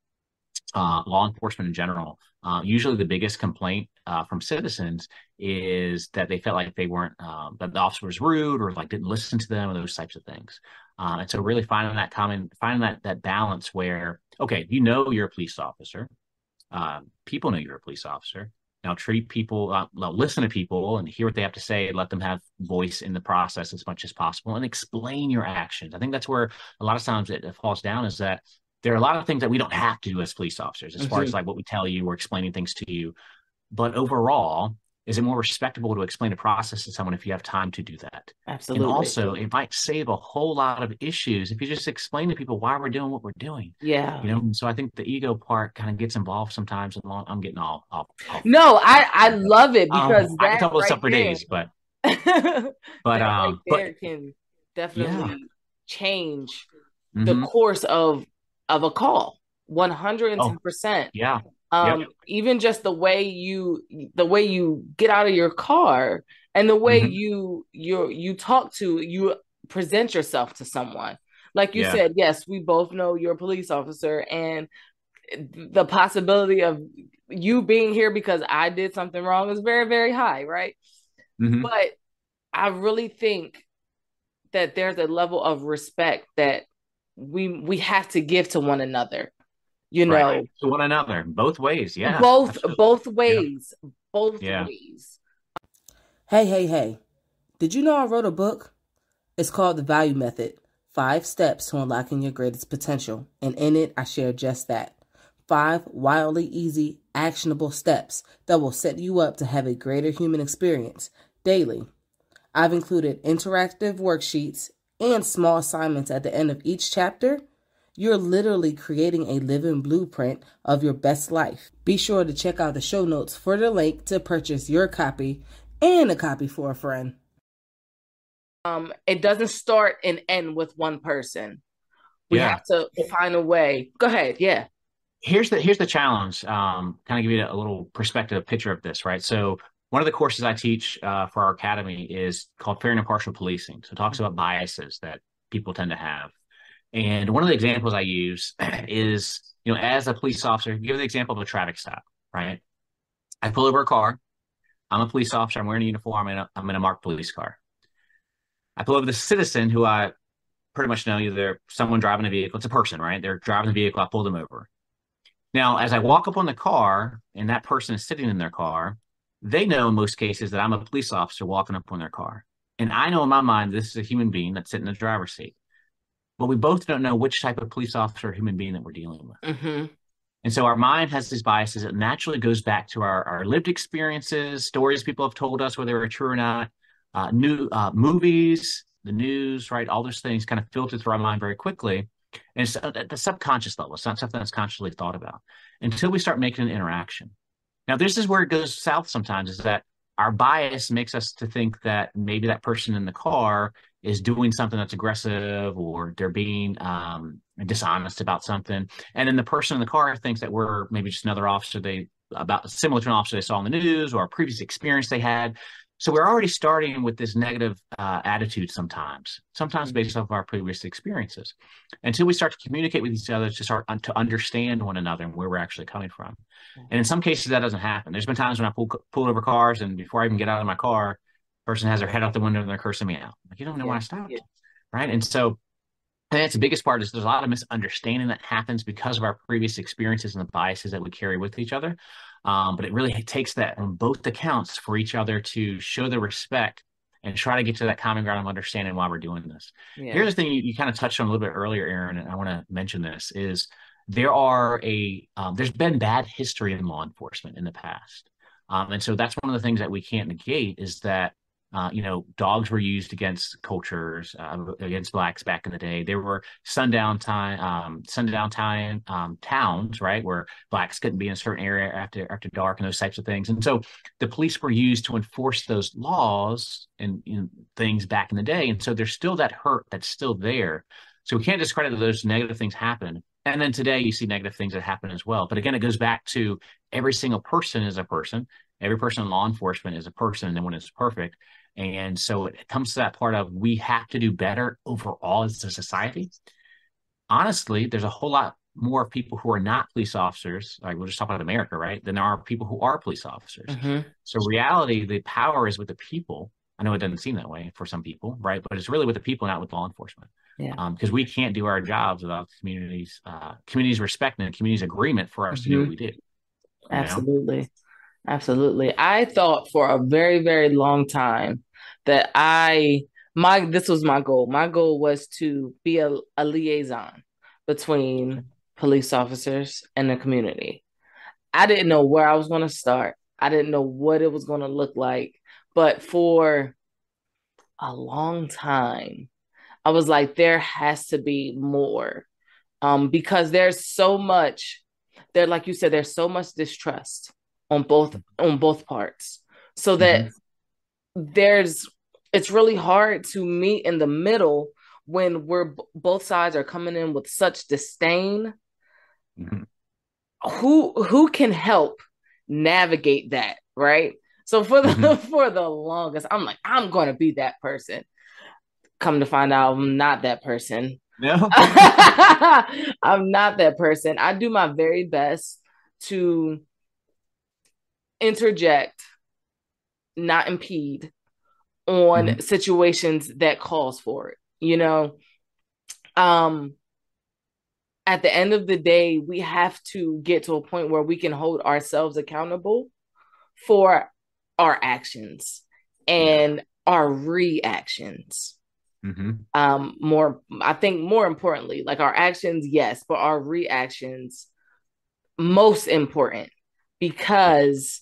uh, law enforcement in general, uh, usually the biggest complaint Uh, from citizens is that they felt like they weren't, um, that the officer was rude or like didn't listen to them and those types of things. Uh, and so really finding that common, finding that that balance where, okay, you know you're a police officer. Uh, people know you're a police officer. Now treat people, uh, now listen to people and hear what they have to say. Let them have voice in the process as much as possible and explain your actions. I think that's where a lot of times it, it falls down is that there are a lot of things that we don't have to do as police officers as mm-hmm. far as like what we tell you or explaining things to you. But overall, is it more respectable to explain a process to someone if you have time to do that? Absolutely. And also, it might save a whole lot of issues if you just explain to people why we're doing what we're doing. Yeah. You know, so I think the ego part kind of gets involved sometimes. And I'm getting all, all, all no, I, I love it because um, that I can talk about stuff for days, but but um, right there but, can definitely yeah. change mm-hmm. the course of of a call one hundred ten percent. Yeah. Um, yep. Even just the way you, the way you get out of your car and the way mm-hmm. you, you, you talk to, you present yourself to someone. Like you yeah. said, yes, we both know you're a police officer and the possibility of you being here because I did something wrong is very, very high. Right. Mm-hmm. But I really think that there's a level of respect that we, we have to give to one another. You know, right. to one another, both ways. Yeah, both, absolutely. both ways, yeah. both yeah. ways. Hey, hey, hey, did you know I wrote a book? It's called The Value Method, Five Steps to Unlocking Your Greatest Potential. And in it, I share just that. Five wildly easy, actionable steps that will set you up to have a greater human experience daily. I've included interactive worksheets and small assignments at the end of each chapter. You're literally creating a living blueprint of your best life. Be sure to check out the show notes for the link to purchase your copy and a copy for a friend. Um, it doesn't start and end with one person. We yeah. have to find a way. Go ahead. Yeah. Here's the here's the challenge. Um, kind of give you a little perspective, picture of this, right? So one of the courses I teach uh, for our academy is called Fair and Impartial Policing. So it talks about biases that people tend to have. And one of the examples I use is, you know, as a police officer, give the example of a traffic stop, right? I pull over a car. I'm a police officer. I'm wearing a uniform. And I'm in a marked police car. I pull over the citizen who I pretty much know they're someone driving a vehicle. It's a person, right? They're driving the vehicle. I pull them over. Now, as I walk up on the car and that person is sitting in their car, they know in most cases that I'm a police officer walking up on their car. And I know in my mind, this is a human being that's sitting in the driver's seat. But we both don't know which type of police officer or human being that we're dealing with. Mm-hmm. And so our mind has these biases. It naturally goes back to our, our lived experiences, stories people have told us, whether they're true or not, uh, new uh, movies, the news, right? All those things kind of filter through our mind very quickly. And it's at the subconscious level. It's not something that's consciously thought about until we start making an interaction. Now, this is where it goes south sometimes, is that our bias makes us to think that maybe that person in the car is doing something that's aggressive, or they're being um, dishonest about something. And then the person in the car thinks that we're maybe just another officer they about similar to an officer they saw in the news, or a previous experience they had. So we're already starting with this negative uh, attitude sometimes, sometimes based off of our previous experiences, until we start to communicate with each other to start un- to understand one another and where we're actually coming from. And in some cases, that doesn't happen. There's been times when I pull, pulled over cars, and before I even get out of my car, person has their head out the window and they're cursing me out. Like, you don't know yeah. why I stopped, yeah. right? And so and that's the biggest part, is there's a lot of misunderstanding that happens because of our previous experiences and the biases that we carry with each other. Um, but it really takes that on both accounts for each other to show the respect and try to get to that common ground of understanding why we're doing this. Yeah. Here's the thing you, you kind of touched on a little bit earlier, Erin, and I want to mention this, is there are a, um, there's been bad history in law enforcement in the past. Um, and so that's one of the things that we can't negate, is that Uh, you know, dogs were used against cultures, uh, against blacks back in the day. There were sundown time, um, sundown time um, towns, right, where blacks couldn't be in a certain area after after dark and those types of things. And so the police were used to enforce those laws and, you know, things back in the day. And so there's still that hurt that's still there. So we can't discredit that those negative things happen. And then today you see negative things that happen as well. But again, it goes back to every single person is a person. Every person in law enforcement is a person, and no one is perfect. And so it comes to that part of, we have to do better overall as a society. Honestly, there's a whole lot more people who are not police officers, like we're just talking about America, right, than there are people who are police officers. Mm-hmm. So reality, the power is with the people. I know it doesn't seem that way for some people, right? But it's really with the people, not with law enforcement. Yeah. Um, because we can't do our jobs without communities, uh, communities respecting and communities agreement for us mm-hmm. to do what we do. Absolutely. Know? Absolutely. I thought for a very, very long time that I, my, this was my goal. My goal was to be a, a liaison between police officers and the community. I didn't know where I was going to start. I didn't know what it was going to look like, but for a long time, I was like, there has to be more, um, because there's so much there, like you said, there's so much distrust on both on both parts, so that mm-hmm. there's it's really hard to meet in the middle when we're both sides are coming in with such disdain. Mm-hmm. Who who can help navigate that, right? So for the mm-hmm. for the longest, I'm like, I'm going to be that person. Come to find out, I'm not that person. No, I'm not that person. I do my very best to interject, not impede on mm-hmm. situations that calls for it. You know, um, at the end of the day, we have to get to a point where we can hold ourselves accountable for our actions and yeah. our reactions. Mm-hmm. Um, more, I think more importantly, like our actions, yes, but our reactions, most important, because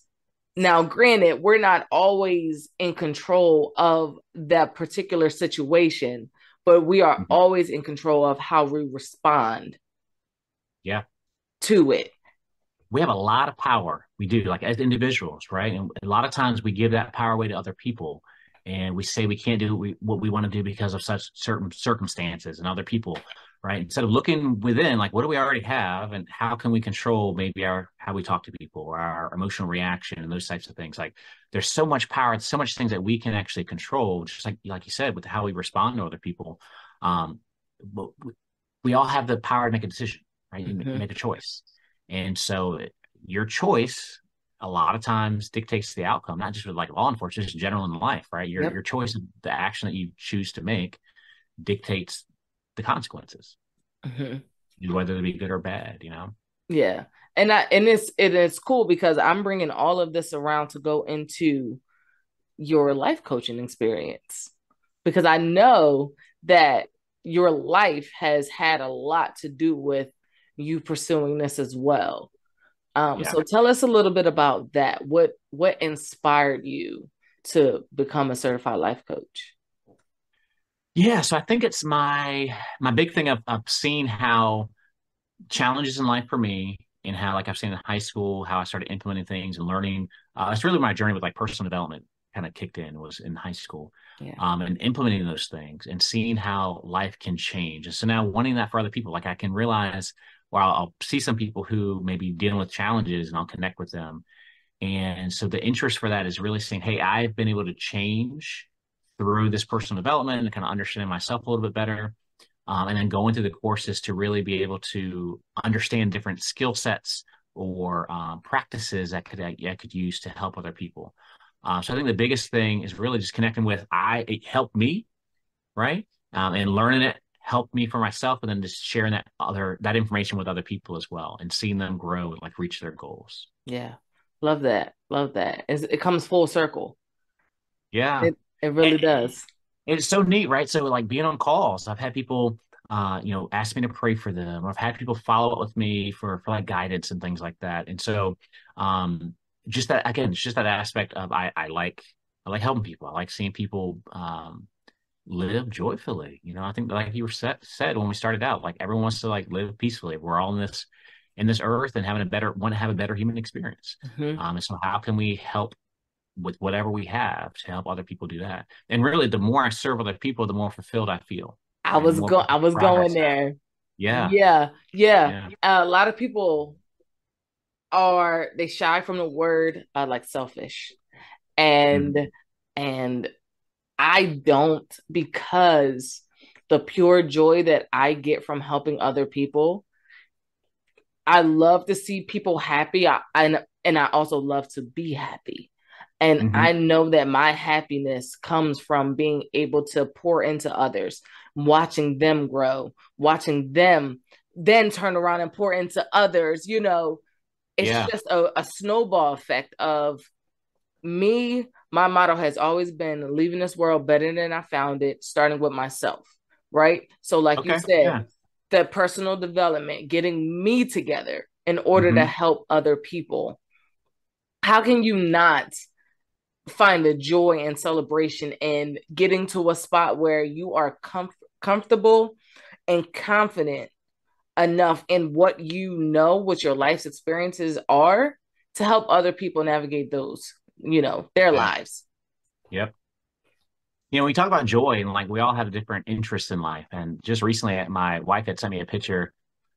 now, granted, we're not always in control of that particular situation, but we are mm-hmm. always in control of how we respond yeah. to it. We have a lot of power. We do, like as individuals, right? And a lot of times we give that power away to other people, and we say we can't do what we, what we want to do because of such certain circumstances and other people, right? Instead of looking within, like, what do we already have, and how can we control maybe our how we talk to people, or our emotional reaction, and those types of things. Like, there's so much power and so much things that we can actually control, just like like you said, with how we respond to other people. Um, but we, we all have the power to make a decision, right? You mm-hmm. make a choice. And so your choice a lot of times dictates the outcome, not just with like law enforcement, just in general in life, right? Your yep. your choice, the action that you choose to make dictates the consequences, mm-hmm. whether they be good or bad, you know? Yeah. And I, and it's, it is cool because I'm bringing all of this around to go into your life coaching experience, because I know that your life has had a lot to do with you pursuing this as well. Um, yeah. So tell us a little bit about that. What, what inspired you to become a certified life coach? Yeah. So I think it's my, my big thing. I've, I've seen how challenges in life for me, and how, like, I've seen in high school, how I started implementing things and learning. Uh, it's really my journey with, like, personal development kind of kicked in, was in high school, yeah. um, and implementing those things and seeing how life can change. And so now wanting that for other people, like, I can realize, well, I'll, I'll see some people who may be dealing with challenges and I'll connect with them. And so the interest for that is really saying, hey, I've been able to change through this personal development and kind of understanding myself a little bit better. Um, and then going through the courses to really be able to understand different skill sets or um, practices that could, I, I could use to help other people. Uh, so I think the biggest thing is really just connecting with, I, it helped me, right? Um, and learning it helped me for myself, and then just sharing that other, that information with other people as well, and seeing them grow and, like, reach their goals. Yeah. Love that. Love that. It's, it comes full circle. Yeah. It, it really and, does. It's so neat, right? So, like, being on calls, I've had people, uh, you know, ask me to pray for them. I've had people follow up with me for, for like guidance and things like that. And so, um, just that, again, it's just that aspect of, I, I like, I like helping people. I like seeing people, um, live joyfully. You know, I think, like you were set, said when we started out, like, everyone wants to, like, live peacefully. We're all in this, in this earth and having a better, want to have a better human experience. Mm-hmm. Um, and so how can we help with whatever we have to help other people do that? And really, the more I serve other people, the more fulfilled I feel. I was going, I was going there. Yeah. Yeah. Yeah. yeah. Uh, a lot of people are, they shy from the word, uh, like, selfish, and, mm. and I don't, because the pure joy that I get from helping other people, I love to see people happy. I, and, and I also love to be happy. And mm-hmm. I know that my happiness comes from being able to pour into others, watching them grow, watching them then turn around and pour into others. You know, it's yeah. just a, a snowball effect of me. My motto has always been leaving this world better than I found it, starting with myself, right? So, like okay. you said, yeah. the personal development, getting me together in order mm-hmm. to help other people. How can you not find the joy and celebration in getting to a spot where you are com- comfortable and confident enough in what you know, what your life's experiences are, to help other people navigate those, you know, their yeah. lives. Yep. You know, we talk about joy, and, like, we all have different interests in life. And just recently, my wife had sent me a picture.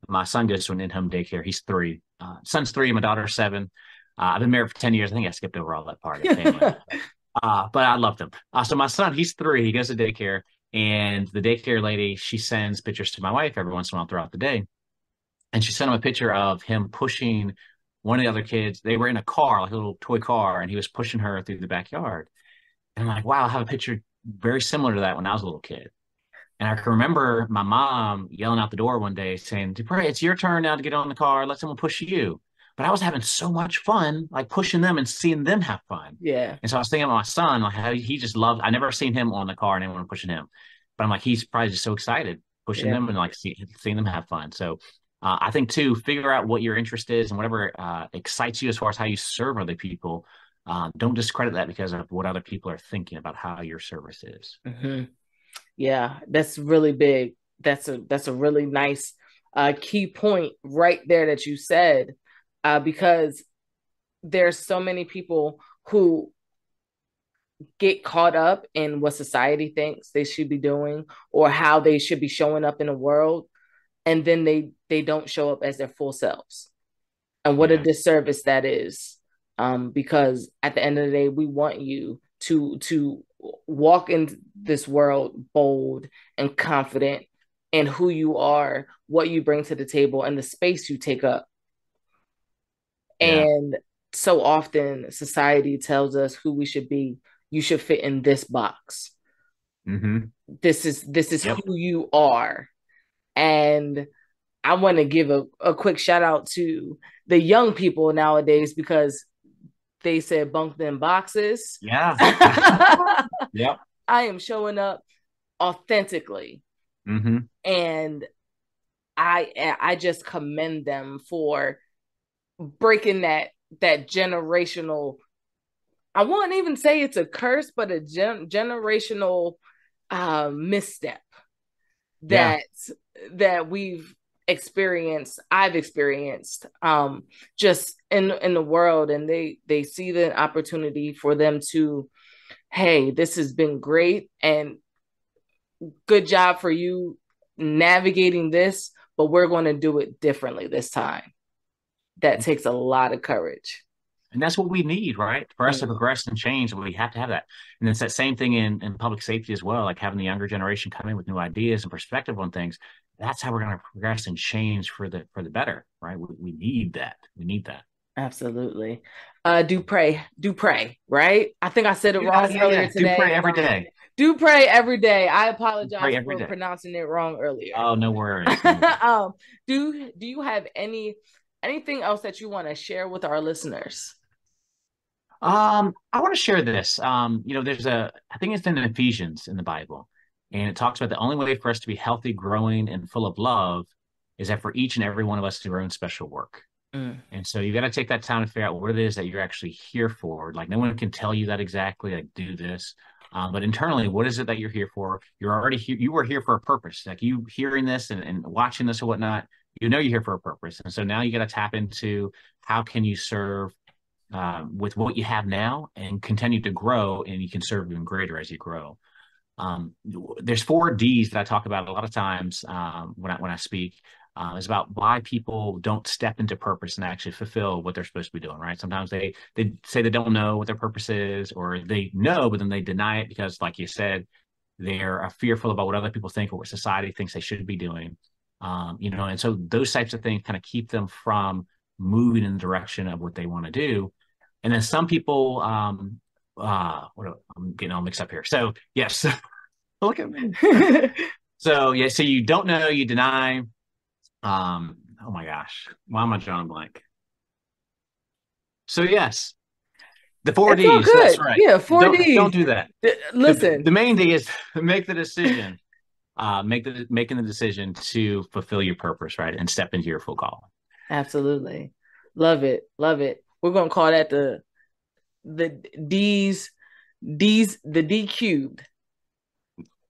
My son goes to an in-home daycare. He's three. Uh, son's three. My daughter's seven. Uh, I've been married for ten years. I think I skipped over all that part of the family. uh, but I love them. Uh, so my son, he's three. He goes to daycare. And the daycare lady, she sends pictures to my wife every once in a while throughout the day. And she sent him a picture of him pushing one of the other kids. They were in a car, like a little toy car, and he was pushing her through the backyard. And I'm like, wow, I have a picture very similar to that when I was a little kid. And I can remember my mom yelling out the door one day saying, Dupree, it's your turn now to get on the car. Let someone push you. But I was having so much fun, like, pushing them and seeing them have fun. Yeah. And so I was thinking about my son, like, how he just loved, I never seen him on the car and anyone pushing him, but I'm like, he's probably just so excited pushing yeah. them and, like, see, seeing them have fun. So uh, I think too, figure out what your interest is and whatever uh, excites you as far as how you serve other people. Um, don't discredit that because of what other people are thinking about how your service is. Mm-hmm. Yeah. That's really big. That's a, that's a really nice uh, key point right there that you said. Uh, because there's so many people who get caught up in what society thinks they should be doing or how they should be showing up in the world. And then they, they don't show up as their full selves. And what yeah. a disservice that is. Um, because at the end of the day, we want you to, to walk in this world bold and confident in who you are, what you bring to the table, and the space you take up. And yeah. so often society tells us who we should be. You should fit in this box. Mm-hmm. This is, this is yep. who you are. And I want to give a, a quick shout out to the young people nowadays, because they said bunk them boxes. Yeah. Yep. I am showing up authentically. Mm-hmm. And I I just commend them for breaking that that generational, I won't even say it's a curse, but a gen- generational uh, misstep that yeah. that we've experienced, I've experienced um, just in in the world. And they they see the opportunity for them to, hey, this has been great and good job for you navigating this, but we're going to do it differently this time. That takes a lot of courage. And that's what we need, right? For us yeah. to progress and change, we have to have that. And it's that same thing in, in public safety as well, like having the younger generation come in with new ideas and perspective on things. That's how we're going to progress and change for the for the better, right? We, we need that. We need that. Absolutely. Uh, Dupree, Dupree, right? I think I said it yeah, wrong yeah, earlier yeah. today. Dupree every day. Dupree every day. I apologize for day. pronouncing it wrong earlier. Oh, no worries. um, do do you have any anything else that you want to share with our listeners? Um, I want to share this. Um, you know, there's a I think it's in Ephesians in the Bible, and it talks about the only way for us to be healthy, growing, and full of love is that for each and every one of us to do our own special work. And so you got to take that time to figure out what it is that you're actually here for. Like no one can tell you that exactly, like do this. Uh, but internally, what is it that you're here for? You're already here. You were here for a purpose. Like you hearing this and, and watching this or whatnot, you know, you're here for a purpose. And so now you got to tap into how can you serve uh, with what you have now and continue to grow, and you can serve even greater as you grow. Um, there's four D's that I talk about a lot of times um, when I, when I speak. Uh, it's about why people don't step into purpose and actually fulfill what they're supposed to be doing, right? Sometimes they they say they don't know what their purpose is, or they know, but then they deny it because, like you said, they're fearful about what other people think or what society thinks they should be doing, um, you know? And so those types of things kind of keep them from moving in the direction of what they want to do. And then some people, um, uh, what, I'm getting all mixed up here. So, yes. Look at me. so, yeah, so you don't know, you deny. Um, oh my gosh, why am I drawing blank? So yes, the four it's D's, that's right. Yeah, four don't, D's. Don't do that. D- listen. The, the main D is make the decision, uh, make the, making the decision to fulfill your purpose, right? And step into your full call. Absolutely. Love it. Love it. We're going to call that the, the D's, D's, the D cubed.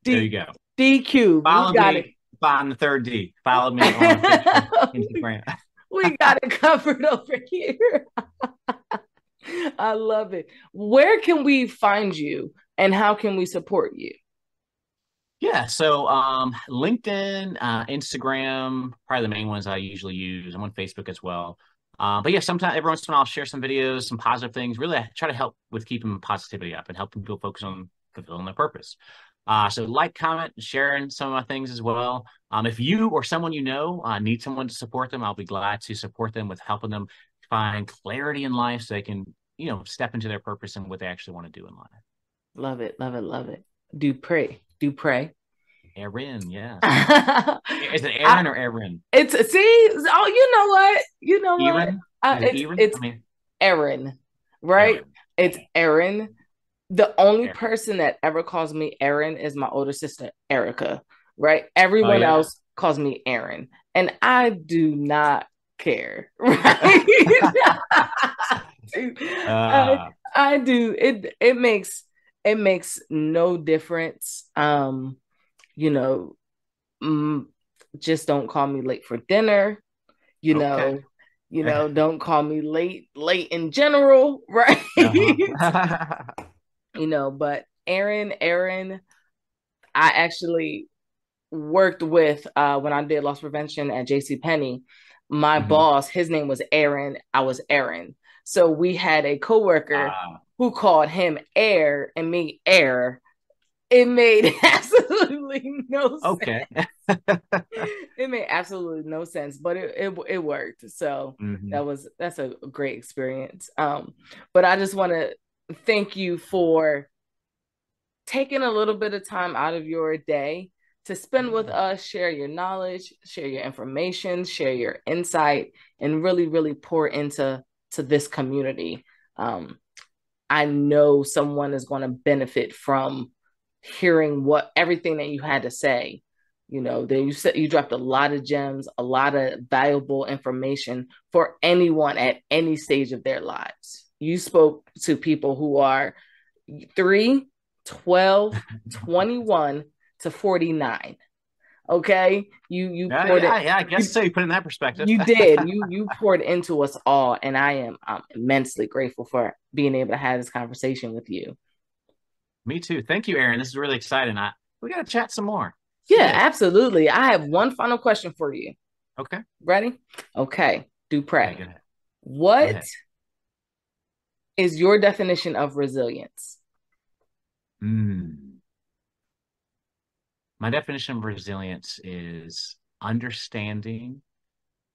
D, there you go. D cubed. Follow you got me. It. On the third D, follow me on Instagram. We got it covered over here. I love it. Where can we find you, and how can we support you? Yeah, so um, LinkedIn, uh, Instagram, probably the main ones I usually use. I'm on Facebook as well. Uh, but yeah, sometimes every once in a while, I'll share some videos, some positive things. Really, I try to help with keeping positivity up and helping people focus on fulfilling their purpose. Uh, so like, comment, sharing some of my things as well. Um, if you or someone you know uh, need someone to support them, I'll be glad to support them with helping them find clarity in life so they can, you know, step into their purpose and what they actually want to do in life. Love it, love it, love it. Dupree, Dupree. Erin, yeah. Is it Erin or Erin? It's, see, oh, you know what? You know what? Erin? Uh, it's Erin, it's I mean, Erin, right? Erin. It's Erin. The only Erin. person that ever calls me Erin is my older sister, Erica, right? Everyone oh, yeah. else calls me Erin, and I do not care, right? Dude, uh. I, I do. It it makes, it makes no difference. Um, you know, mm, just don't call me late for dinner, you okay. know. You know, don't call me late, late in general, right? Uh-huh. You know, but Erin, Erin, I actually worked with uh, when I did loss prevention at J C Penney. My mm-hmm. boss, his name was Erin. I was Erin. So we had a coworker uh, who called him Air and me Air. It made absolutely no okay. sense. It made absolutely no sense, but it it, it worked. So mm-hmm. that was that's a great experience. Um, but I just want to thank you for taking a little bit of time out of your day to spend with us, share your knowledge, share your information, share your insight, and really, really pour into to this community. Um, I know someone is going to benefit from hearing what everything that you had to say. You know, then you said you dropped a lot of gems, a lot of valuable information for anyone at any stage of their lives. You spoke to people who are three, twelve, twenty-one to forty-nine. Okay. You, you, yeah, poured yeah, it, yeah, I guess you, so. You put it in that perspective. You did. You, you poured into us all. And I am I'm immensely grateful for being able to have this conversation with you. Me too. Thank you, Erin. This is really exciting. I, we got to chat some more. Yeah, absolutely. I have one final question for you. Okay. Ready? Okay. Dupree, yeah, what is your definition of resilience? Mm. My definition of resilience is understanding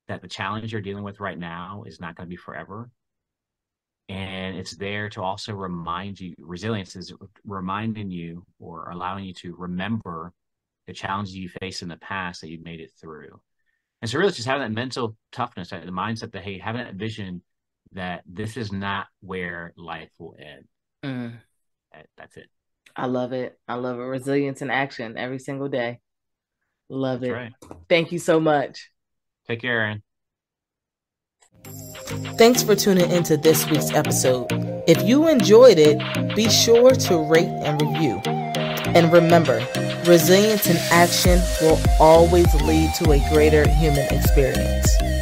that the challenge you're dealing with right now is not going to be forever. And it's there to also remind you, resilience is reminding you or allowing you to remember the challenges you faced in the past that you've made it through. And so really just having that mental toughness, that the mindset that, hey, having that vision that this is not where life will end. Mm. That, that's it. I love it. I love it. Resilience in action every single day. Love that's it. Right. Thank you so much. Take care, Erin. Thanks for tuning into this week's episode. If you enjoyed it, be sure to rate and review. And remember, resilience in action will always lead to a greater human experience.